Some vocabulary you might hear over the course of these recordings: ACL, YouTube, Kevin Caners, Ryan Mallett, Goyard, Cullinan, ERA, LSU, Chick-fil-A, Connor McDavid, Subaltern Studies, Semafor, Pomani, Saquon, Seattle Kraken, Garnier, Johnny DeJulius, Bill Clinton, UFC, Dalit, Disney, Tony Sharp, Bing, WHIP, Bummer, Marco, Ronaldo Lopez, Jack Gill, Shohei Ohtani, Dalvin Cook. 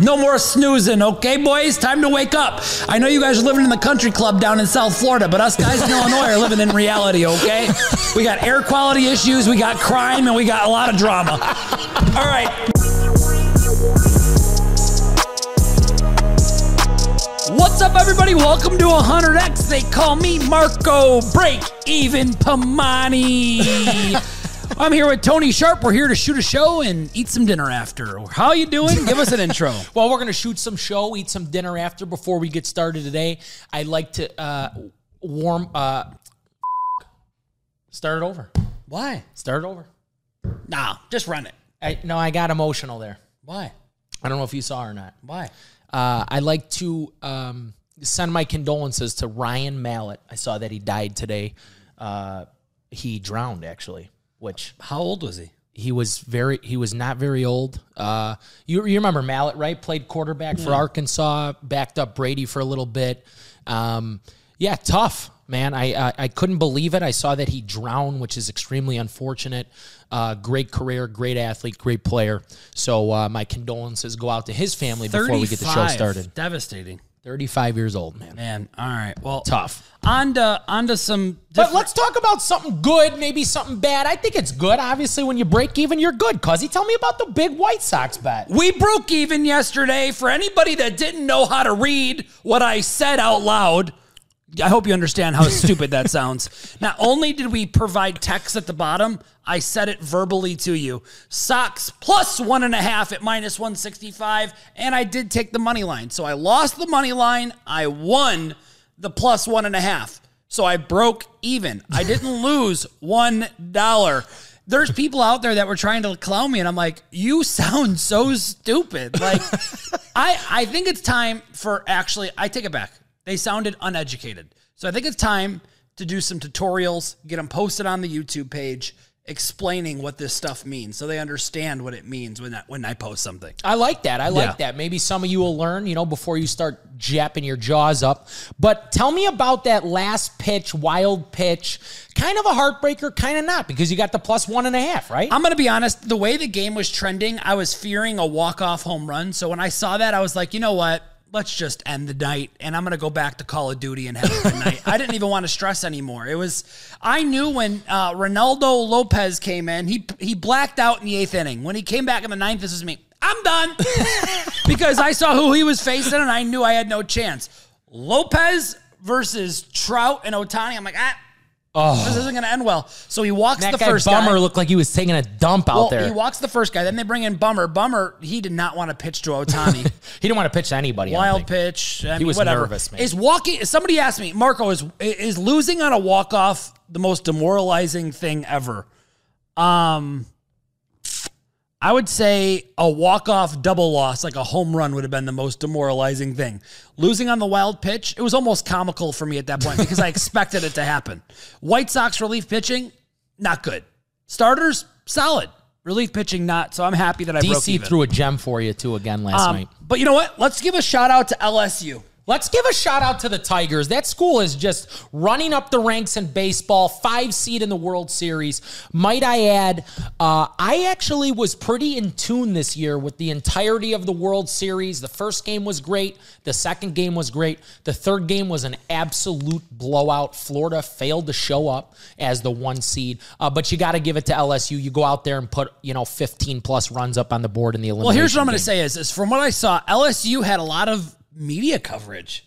No more snoozing, okay, boys? Time to wake up. I know you guys are living in the country club down in South Florida, but us guys in Illinois are living in reality, okay? We got air quality issues, we got crime, and we got a lot of drama. All right. What's up, everybody? Welcome to 100X. They call me Marco Break Even Pomani. I'm here with Tony Sharp. We're here to shoot a show and eat some dinner after. How you doing? Give us an intro. Well, we're going to shoot some show, eat some dinner after. Before we get started today, I'd like to start it over. Why? Start it over. Nah, just run it. I got emotional there. Why? I don't know if you saw or not. Why? I'd like to send my condolences to Ryan Mallett. I saw that he died today. He drowned, actually. Which, how old was he? He was not very old. You remember Mallett, right? Played quarterback for Arkansas, backed up Brady for a little bit. Yeah, tough, man. I couldn't believe it. I saw that he drowned, which is extremely unfortunate. Great career, great athlete, great player. So my condolences go out to his family before we get the show started. Devastating. 35 years old, man. Man, all right. Well, tough. On to some... But let's talk about something good, maybe something bad. I think it's good. Obviously, when you break even, you're good. Cuzzy, tell me about the big White Sox bet. We broke even yesterday. For anybody that didn't know how to read what I said out loud, I hope you understand how stupid that sounds. Not only did we provide text at the bottom, I said it verbally to you. Sox plus 1.5 at minus 165, and I did take the money line. So I lost the money line. I won the plus 1.5. So I broke even. I didn't lose $1. There's people out there that were trying to clown me, and I'm like, you sound so stupid. Like, I think it's time for actually, I take it back. They sounded uneducated. So I think it's time to do some tutorials, get them posted on the YouTube page, explaining what this stuff means so they understand what it means when I post something. I like that. I like that. Maybe some of you will learn, before you start japping your jaws up. But tell me about that last pitch, wild pitch. Kind of a heartbreaker, kind of not, because you got the plus 1.5, right? I'm going to be honest. The way the game was trending, I was fearing a walk-off home run. So when I saw that, I was like, you know what? Let's just end the night, and I'm going to go back to Call of Duty and have a good night. I didn't even want to stress anymore. I knew when Ronaldo Lopez came in, he blacked out in the 8th inning. When he came back in the 9th, this was me. I'm done. Because I saw who he was facing, and I knew I had no chance. Lopez versus Trout and Ohtani. I'm like, this isn't going to end well. So he walks the first guy. Bummer looked like he was taking a dump out there. He walks the first guy. Then they bring in Bummer. Bummer, he did not want to pitch to Ohtani. He didn't want to pitch to anybody. Wild pitch. I mean, he was whatever. Nervous, man. Somebody asked me, Marco, is losing on a walk-off the most demoralizing thing ever? I would say a walk-off double loss, like a home run, would have been the most demoralizing thing. Losing on the wild pitch, it was almost comical for me at that point because I expected it to happen. White Sox relief pitching, not good. Starters, solid. Relief pitching, not. So I'm happy that I broke even. DC threw a gem for you, too, again last night. But you know what? Let's give a shout-out to LSU. Let's give a shout-out to the Tigers. That school is just running up the ranks in baseball, 5 seed in the World Series. Might I add, I actually was pretty in tune this year with the entirety of the World Series. The first game was great. The second game was great. The third game was an absolute blowout. Florida failed to show up as the 1 seed. But you got to give it to LSU. You go out there and put 15-plus runs up on the board in the elimination game. Well, here's what I'm going to say is from what I saw, LSU had a lot of media coverage,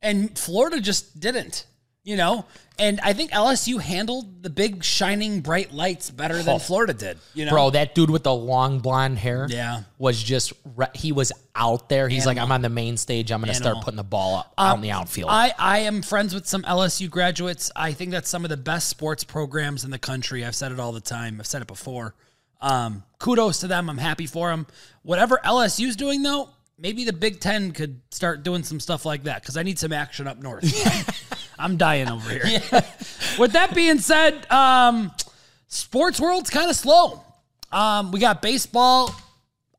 and Florida just didn't, and I think LSU handled the big shining bright lights better than Florida did. Bro, that dude with the long blonde hair was just, he was out there. He's like, I'm on the main stage. I'm going to start putting the ball up on the outfield. I am friends with some LSU graduates. I think that's some of the best sports programs in the country. I've said it all the time. I've said it before. Kudos to them. I'm happy for them. Whatever LSU's doing though, maybe the Big Ten could start doing some stuff like that because I need some action up north. I'm dying over here. Yeah. With that being said, sports world's kind of slow. We got baseball.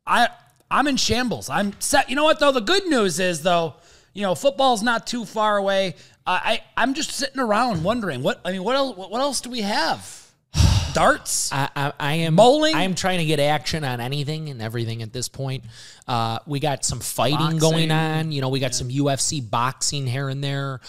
I'm in shambles. I'm set. You know what, though? The good news is, though, football's not too far away. I'm just sitting around wondering, what else do we have? darts, I am bowling. I am trying to get action on anything and everything at this point. We got some fighting going on. You know, we got some UFC boxing here and there.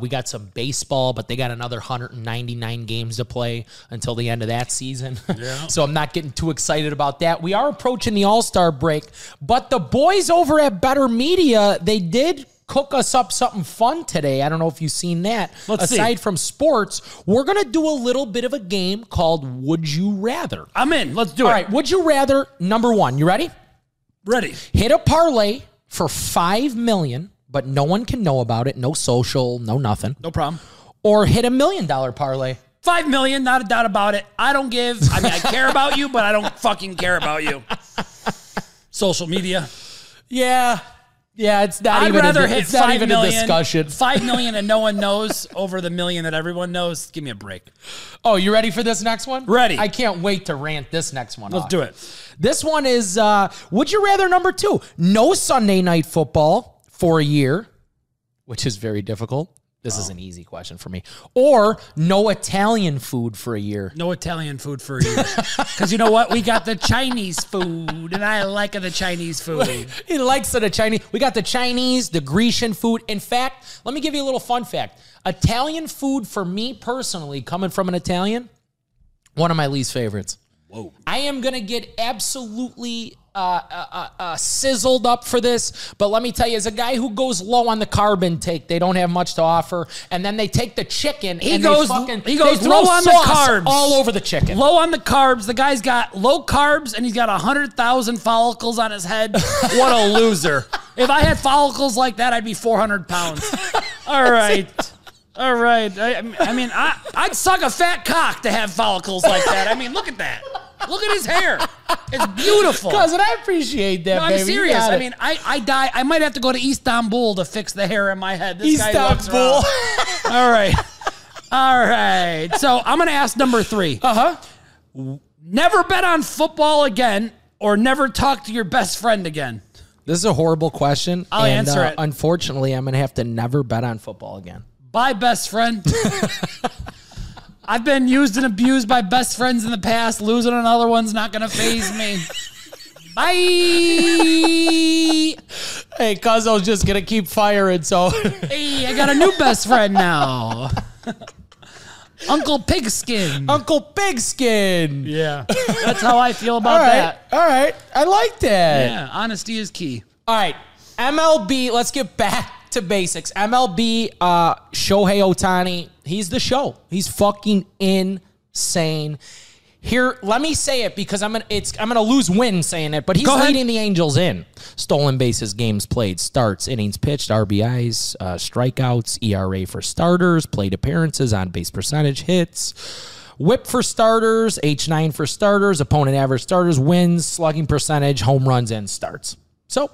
We got some baseball, but they got another 199 games to play until the end of that season. Yeah. So I'm not getting too excited about that. We are approaching the All-Star break, but the boys over at Betr Media, they did cook us up something fun today. I don't know if you've seen that. Aside from sports, we're going to do a little bit of a game called Would You Rather. I'm in. Let's do it. All right. Would you rather, number one. You ready? Ready. Hit a parlay for $5 million, but no one can know about it. No social, no nothing. No problem. Or hit a $1 million parlay. $5 million, not a doubt about it. I don't give. I mean, I care about you, but I don't fucking care about you. Social media. Yeah. Yeah, it's not even a discussion. $5 million and no one knows over the $1 million that everyone knows. Give me a break. Oh, you ready for this next one? Ready. I can't wait to rant this next one off. Let's do it. This one is, would you rather number two? No Sunday night football for a year, which is very difficult. This is an easy question for me. Or no Italian food for a year. No Italian food for a year. Because you know what? We got the Chinese food, and I like the Chinese food. He likes the Chinese. We got the Chinese, the Grecian food. In fact, let me give you a little fun fact. Italian food for me personally, coming from an Italian, one of my least favorites. Whoa. I am going to get absolutely sizzled up for this, but let me tell you, as a guy who goes low on the carb intake, they don't have much to offer. And then they take the chicken. He goes low on the carbs, all over the chicken. Low on the carbs. The guy's got low carbs, and he's got 100,000 follicles on his head. What a loser! If I had follicles like that, I'd be 400 pounds. All right. All right. I mean, I'd suck a fat cock to have follicles like that. I mean, look at that. Look at his hair. It's beautiful. Cousin, I appreciate that, baby. No, I'm serious. I mean, I die. I might have to go to Istanbul to fix the hair in my head. This guy walks around. All right. All right. So I'm going to ask number three. Uh-huh. Never bet on football again or never talk to your best friend again. This is a horrible question. I'll answer it. Unfortunately, I'm going to have to never bet on football again. Bye, best friend. I've been used and abused by best friends in the past. Losing another one's not going to faze me. Bye. Hey, Cuzzo's just going to keep firing, so. Hey, I got a new best friend now. Uncle Pigskin. Uncle Pigskin. Yeah. That's how I feel about that. All right. I like that. Yeah, honesty is key. All right. MLB, let's get back to basics. MLB, Shohei Ohtani, he's the show. He's fucking insane. Here, let me say it because I'm gonna lose win saying it, but he's leading the Angels in stolen bases, games played, starts, innings pitched, RBIs, strikeouts, ERA for starters, plate appearances, on base percentage, hits, WHIP for starters, H9 for starters, opponent average starters, wins, slugging percentage, home runs, and starts. So,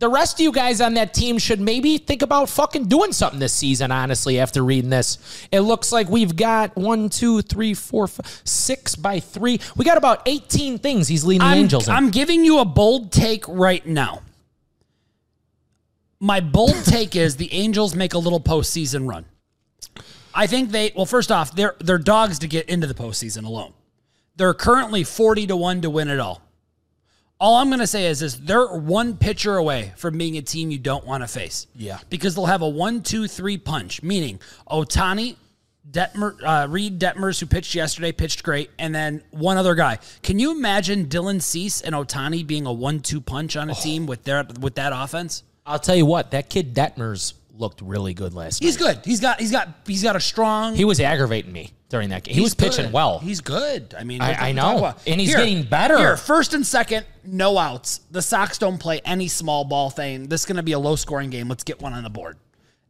the rest of you guys on that team should maybe think about fucking doing something this season, honestly, after reading this. It looks like we've got 1, 2, 3, 4, 5, 6 by 3. We got about 18 things he's leading the Angels in. I'm giving you a bold take right now. My bold take is the Angels make a little postseason run. I think well, first off, they're dogs to get into the postseason alone. They're currently 40-1 to win it all. All I'm going to say is they're one pitcher away from being a team you don't want to face. Yeah. Because they'll have a 1-2-3 punch, meaning Ohtani, Reed Detmers, who pitched yesterday, pitched great, and then one other guy. Can you imagine Dylan Cease and Ohtani being a 1-2 punch on a team with that offense? I'll tell you what, that kid Detmers looked really good last night. He's good. He's got a strong. He was aggravating me during that game. He was pitching well. He's good. I mean, I know. And he's getting better. Here, first and second, no outs. The Sox don't play any small ball thing. This is going to be a low-scoring game. Let's get one on the board.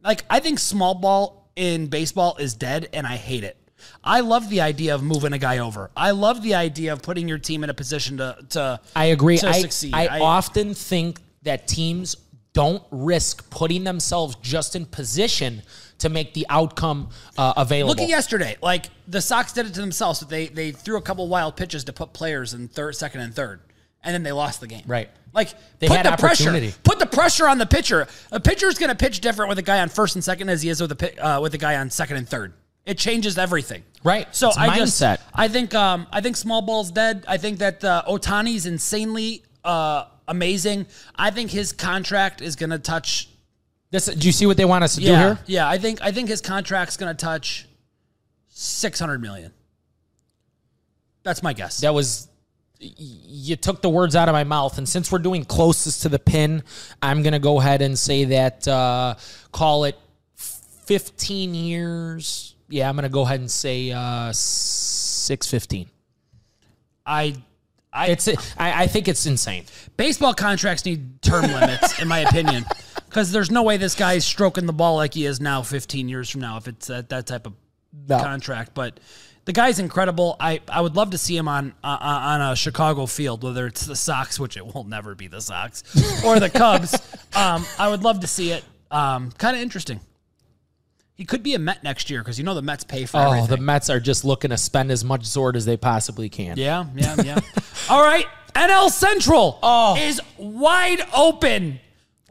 Like, I think small ball in baseball is dead, and I hate it. I love the idea of moving a guy over. I love the idea of putting your team in a position to succeed. I often think that teams don't risk putting themselves just in position to make the outcome available. Look at yesterday. Like, the Sox did it to themselves. They threw a couple wild pitches to put players in second and third, and then they lost the game. Right. Like, they had the opportunity. Put the pressure on the pitcher. A pitcher's going to pitch different with a guy on first and second as he is with a guy on second and third. It changes everything. Right. So I think small ball's dead. I think that Ohtani's insanely amazing. I think his contract is going to touch. This, do you see what they want us to do here? Yeah, I think his contract's going to touch $600 million. That's my guess. That was... You took the words out of my mouth, and since we're doing closest to the pin, I'm going to go ahead and say that, call it 15 years. Yeah, I'm going to go ahead and say 615. I think it's insane. Baseball contracts need term limits, in my opinion, because there's no way this guy's stroking the ball like he is now 15 years from now if it's that type of contract, but... The guy's incredible. I would love to see him on a Chicago field, whether it's the Sox, which it will never be the Sox, or the Cubs. I would love to see it. Kind of interesting. He could be a Met next year because you know the Mets pay for everything. Oh, the Mets are just looking to spend as much Zord as they possibly can. Yeah. All right, NL Central is wide open.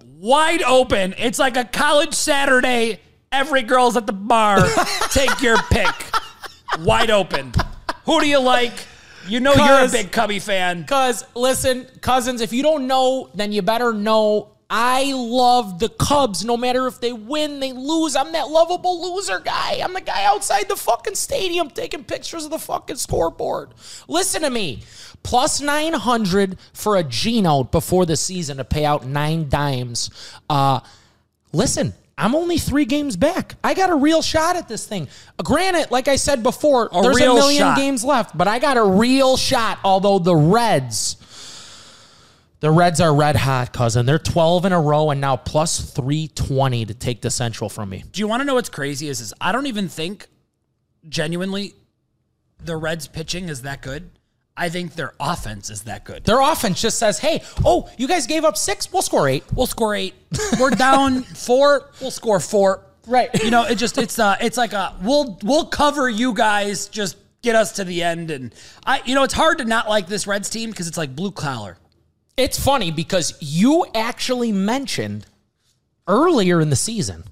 Wide open. It's like a college Saturday. Every girl's at the bar. Take your pick. Wide open. Who do you like? You know you're a big Cubby fan. Cuz, listen, Cousins, if you don't know, then you better know I love the Cubs. No matter if they win, they lose. I'm that lovable loser guy. I'm the guy outside the fucking stadium taking pictures of the fucking scoreboard. Listen to me. Plus 900 for a G-note before the season to pay out 9 dimes. Listen. I'm only 3 games back. I got a real shot at this thing. Granted, like I said before, there's a million games left, but I got a real shot, although the Reds are red hot, cousin. They're 12 in a row and now plus 320 to take the Central from me. Do you want to know what's crazy is I don't even think, genuinely, the Reds pitching is that good. I think their offense is that good. Their offense just says, hey, you guys gave up 6? We'll score 8. We'll score 8. We're down 4. We'll score 4. Right. You know, it's like a, we'll cover you guys, just get us to the end. And it's hard to not like this Reds team because it's like blue collar. It's funny because you actually mentioned earlier in the season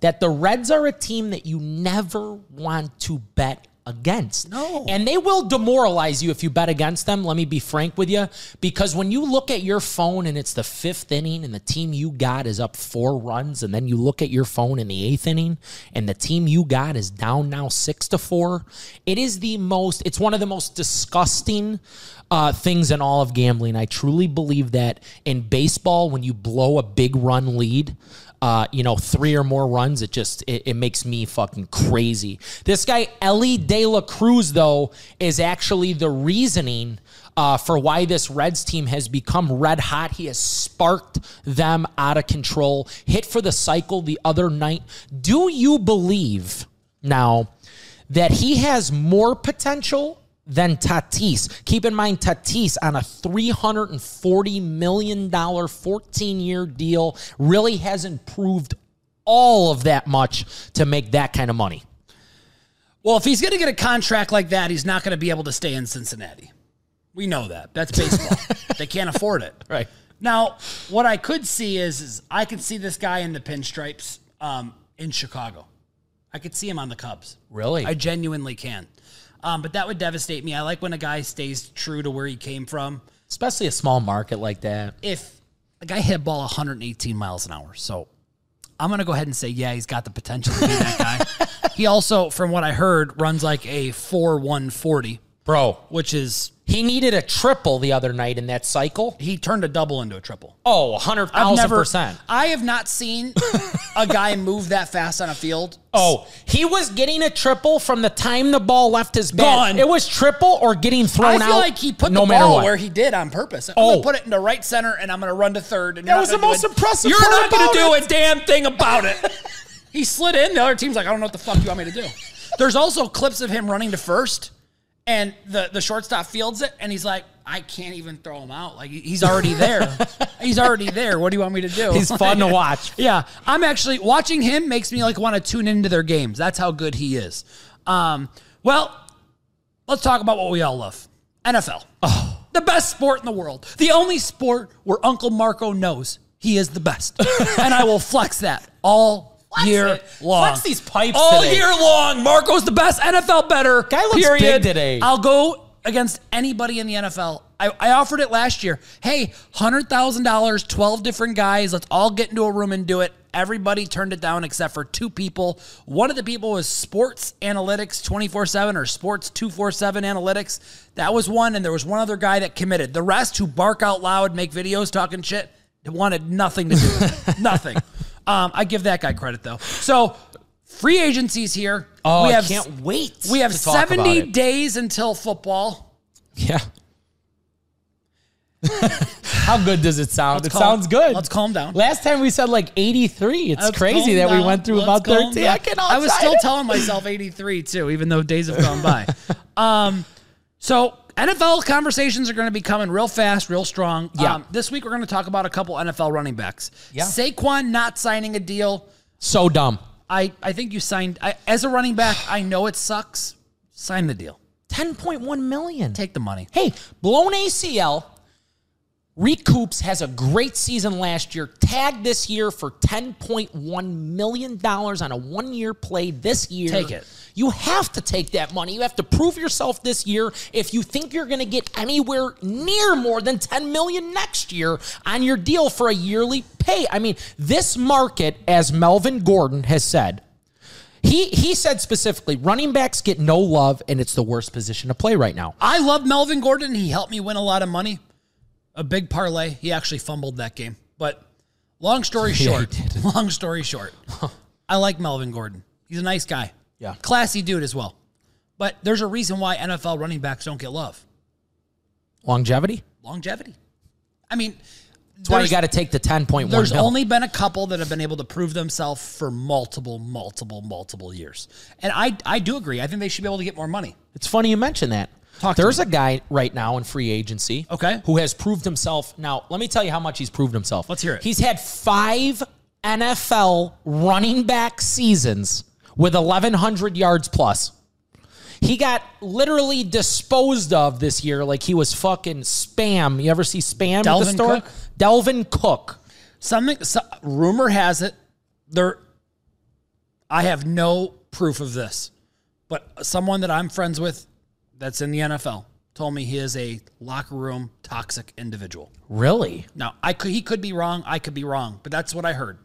that the Reds are a team that you never want to bet against. No. And they will demoralize you if you bet against them, let me be frank with you, because when you look at your phone and it's the 5th inning and the team you got is up 4 runs, and then you look at your phone in the 8th inning and the team you got is down now 6-4, it's one of the most disgusting things in all of gambling. I truly believe that in baseball, when you blow a big run lead, 3 or more runs, it makes me fucking crazy. This guy, Ellie De La Cruz, though, is actually the reasoning for why this Reds team has become red hot. He has sparked them out of control. Hit for the cycle the other night. Do you believe now that he has more potential than Tatis? Keep in mind, Tatis on a $340 million 14-year deal really hasn't proved all of that much to make that kind of money. Well, if he's going to get a contract like that, he's not going to be able to stay in Cincinnati. We know that. That's baseball. They can't afford it. Right. Now, what I could see is I could see this guy in the pinstripes in Chicago. I could see him on the Cubs. Really? I genuinely can. But that would devastate me. I like when a guy stays true to where he came from. Especially a small market like that. If a guy hit a ball 118 miles an hour. So I'm going to go ahead and say, yeah, he's got the potential to be that guy. He also, from what I heard, runs like a 4.140. Bro. Which is... He needed a triple the other night in that cycle. He turned a double into a triple. Oh, 100,000%. I have not seen a guy move that fast on a field. Oh, he was getting a triple from the time the ball left his bat. It was triple or getting thrown out. I feel like he put the ball where he did on purpose. I'm going to put it into right center, and I'm going to run to third. And that was the most impressive part about it. You're not going to do a damn thing about it. He slid in. The other team's like, I don't know what the fuck you want me to do. There's also clips of him running to first. And the shortstop fields it, and he's like, I can't even throw him out. Like, he's already there. He's already there. What do you want me to do? He's fun to watch. Yeah. I'm actually watching him makes me, like, want to tune into their games. That's how good he is. Well, let's talk about what we all love. NFL. Oh. The best sport in the world. The only sport where Uncle Marco knows he is the best. And I will flex that all Flex year long. Flex these pipes all today. Year long. Marco's the best NFL bettor. Guy looks big today. I'll go against anybody in the NFL. I offered it last year. Hey, $100,000, 12 different guys. Let's all get into a room and do it. Everybody turned it down except for two people. One of the people was Sports Analytics 24/7 or Sports 247 Analytics. That was one, and there was one other guy that committed. The rest who bark out loud, make videos, talking shit, wanted nothing to do with it. Nothing. I give that guy credit, though. So free agency's here. Oh, I can't wait. We have 70 days until football. Yeah. How good does it sound? It sounds good. Let's calm down. Last time we said like 83. It's crazy that we went through about 13. I was still telling myself 83 too, even though days have gone by. So NFL conversations are going to be coming real fast, real strong. Yeah. This week we're going to talk about a couple NFL running backs. Yeah. Saquon not signing a deal. So dumb. I think you signed. As a running back, I know it sucks. Sign the deal. $10.1 million. Take the money. Hey, blown ACL. Recoups, has a great season last year. Tagged this year for $10.1 million on a one-year play this year. Take it. You have to take that money. You have to prove yourself this year if you think you're going to get anywhere near more than $10 million next year on your deal for a yearly pay. I mean, this market, as Melvin Gordon has said, He said specifically, running backs get no love, and it's the worst position to play right now. I love Melvin Gordon. He helped me win a lot of money. A big parlay. He actually fumbled that game. But long story short, I like Melvin Gordon. He's a nice guy. Yeah. Classy dude as well. But there's a reason why NFL running backs don't get love. Longevity? Longevity. I mean, that's why you got to take the 10.1. There's only been a couple that have been able to prove themselves for multiple years. And I do agree. I think they should be able to get more money. It's funny you mention that. There's a guy right now in free agency who has proved himself. Now, let me tell you how much he's proved himself. Let's hear it. He's had 5 NFL running back seasons with 1,100 yards plus. He got literally disposed of this year like he was fucking spam. You ever see spam at the store? Dalvin Cook. Rumor has it, I have no proof of this, but someone that I'm friends with that's in the NFL told me he is a locker room toxic individual. Really? Now, he could be wrong. I could be wrong, but that's what I heard.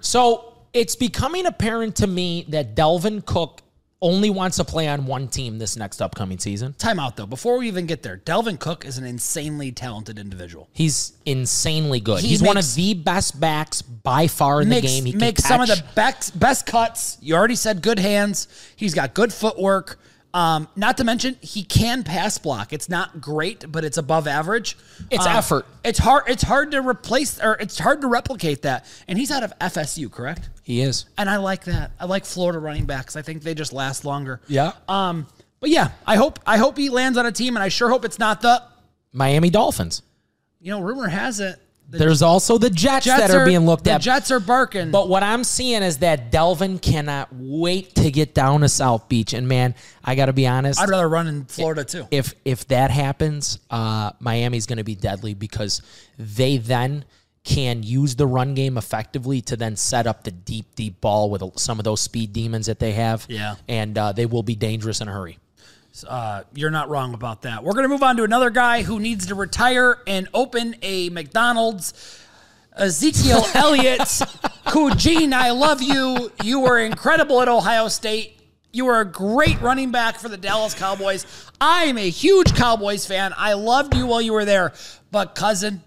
So it's becoming apparent to me that Dalvin Cook only wants to play on one team this next upcoming season. Time out, though. Before we even get there, Dalvin Cook is an insanely talented individual. He's insanely good. He's one of the best backs by far in the game. He makes some of the best cuts. You already said good hands. He's got good footwork. Not to mention, he can pass block. It's not great, but it's above average. It's effort. It's hard to replicate that. And he's out of FSU, correct? He is. And I like that. I like Florida running backs. I think they just last longer. Yeah. But yeah, I hope he lands on a team, and I sure hope it's not the Miami Dolphins. You know, rumor has it. There's also the Jets that are being looked at. The Jets are barking. But what I'm seeing is that Dalvin cannot wait to get down to South Beach. And, man, I got to be honest. I'd rather run in Florida, too. If that happens, Miami's going to be deadly because they then can use the run game effectively to then set up the deep, deep ball with some of those speed demons that they have. Yeah. And they will be dangerous in a hurry. You're not wrong about that. We're going to move on to another guy who needs to retire and open a McDonald's. Ezekiel Elliott. Coogene, I love you. You were incredible at Ohio State. You were a great running back for the Dallas Cowboys. I'm a huge Cowboys fan. I loved you while you were there. But, cousin,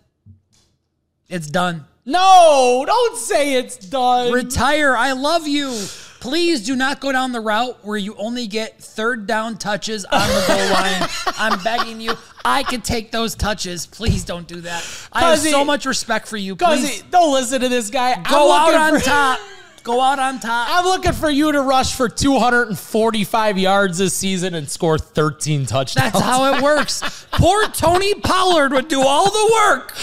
it's done. No, don't say it's done. Retire. I love you. Please do not go down the route where you only get third down touches on the goal line. I'm begging you. I can take those touches. Please don't do that. I have so much respect for you. Please don't listen to this guy. Go out on top. Go out on top. I'm looking for you to rush for 245 yards this season and score 13 touchdowns. That's how it works. Poor Tony Pollard would do all the work.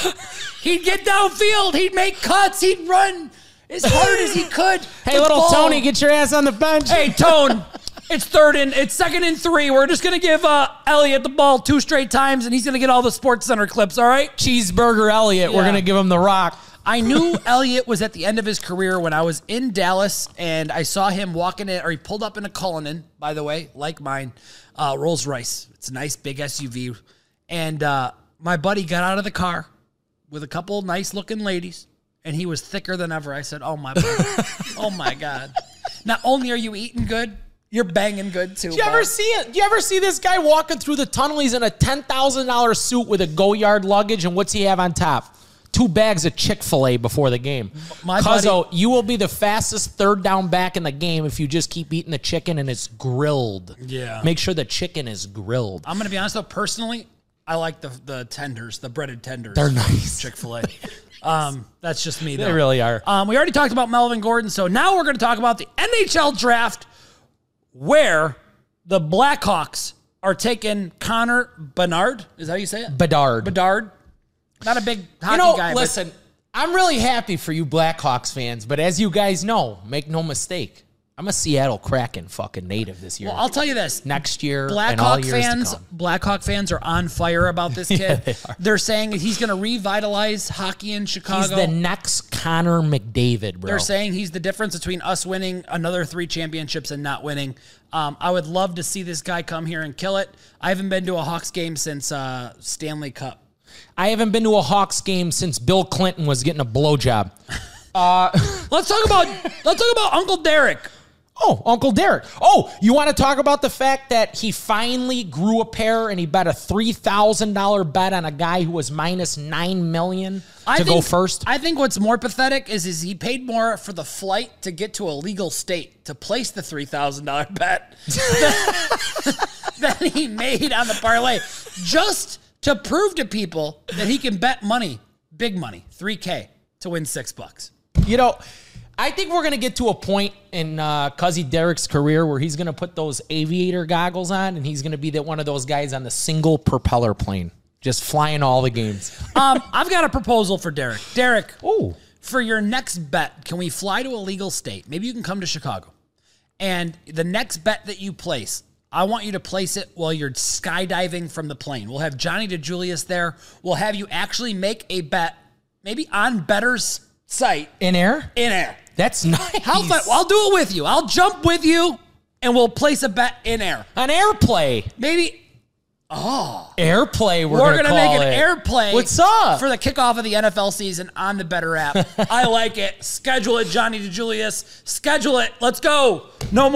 He'd get downfield. He'd make cuts. He'd run as hard as he could. Hey, little ball. Tony, get your ass on the bench. Hey, Tone, it's 2nd and 3. We're just going to give Elliott the ball 2 straight times, and he's going to get all the SportsCenter clips, all right? Cheeseburger Elliott. Yeah. We're going to give him the rock. I knew Elliott was at the end of his career when I was in Dallas, and I saw him walking in, or he pulled up in a Cullinan, by the way, like mine, Rolls Royce. It's a nice big SUV. And my buddy got out of the car with a couple nice-looking ladies, and he was thicker than ever. I said, oh, my God. Oh, my God. Not only are you eating good, you're banging good, too. You ever see this guy walking through the tunnel? He's in a $10,000 suit with a Goyard luggage, and what's he have on top? 2 bags of Chick-fil-A before the game. Cuzzo, you will be the fastest third down back in the game if you just keep eating the chicken and it's grilled. Yeah. Make sure the chicken is grilled. I'm going to be honest, though. Personally, I like the tenders, the breaded tenders. They're nice. Chick-fil-A. That's just me, though. They really are. We already talked about Melvin Gordon, so now we're going to talk about the NHL draft where the Blackhawks are taking Connor Bedard. Is that how you say it? Bedard. Not a big hockey guy. You know, listen, I'm really happy for you Blackhawks fans, but as you guys know, make no mistake, I'm a Seattle Kraken fucking native this year. Well, I'll tell you this. Next year and all years to come. Blackhawk fans are on fire about this kid. Yeah, they are. They're saying he's going to revitalize hockey in Chicago. He's the next Connor McDavid, bro. They're saying he's the difference between us winning another 3 championships and not winning. I would love to see this guy come here and kill it. I haven't been to a Hawks game since Stanley Cup. I haven't been to a Hawks game since Bill Clinton was getting a blowjob. Let's talk about Uncle Derek. Oh, Uncle Derek. Oh, you want to talk about the fact that he finally grew a pair and he bet a $3,000 bet on a guy who was minus $9 million to go first? I think what's more pathetic is he paid more for the flight to get to a legal state to place the $3,000 bet than he made on the parlay. Just to prove to people that he can bet money, big money, $3,000 to win $6. You know, I think we're going to get to a point in Cuzzy Derek's career where he's going to put those aviator goggles on and he's going to be one of those guys on the single propeller plane, just flying all the games. I've got a proposal for Derek. Derek, ooh, for your next bet, can we fly to a legal state? Maybe you can come to Chicago. And the next bet that you place, I want you to place it while you're skydiving from the plane. We'll have Johnny DeJulius there. We'll have you actually make a bet, maybe on Better's site. In air? In air. That's nice. How fun. I'll do it with you. I'll jump with you, and we'll place a bet in air. An airplay. Maybe. Oh. Airplay, we're going to make it. An airplay. What's up? For the kickoff of the NFL season on the Betr app. I like it. Schedule it, Johnny DeJulius. Schedule it. Let's go. No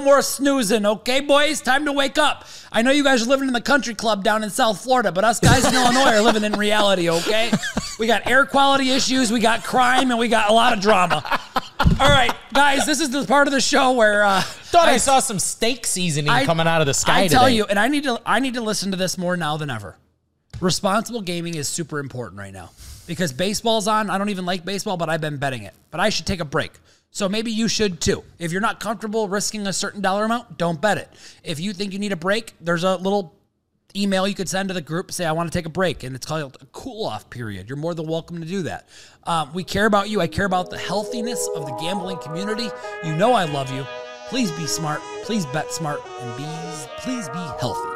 more snoozing, okay, boys? Time to wake up. I know you guys are living in the country club down in South Florida, but us guys in Illinois are living in reality, okay? We got air quality issues, we got crime, and we got a lot of drama. All right, guys, this is the part of the show where I saw some steak seasoning coming out of the sky today. I tell you, and I need to listen to this more now than ever. Responsible gaming is super important right now because baseball's on. I don't even like baseball, but I've been betting it. But I should take a break. So maybe you should too. If you're not comfortable risking a certain dollar amount, don't bet it. If you think you need a break, there's a little email you could send to the group, say, I want to take a break, and it's called a cool-off period. You're more than welcome to do that. We care about you. I care about the healthiness of the gambling community. You know I love you. Please be smart. Please bet smart. And please be healthy.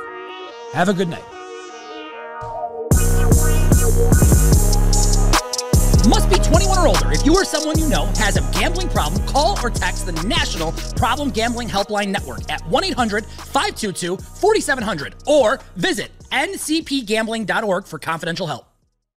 Have a good night. Must be 21 or older. If you or someone you know has a gambling problem, call or text the National Problem Gambling Helpline Network at 1-800-522-4700 or visit ncpgambling.org for confidential help.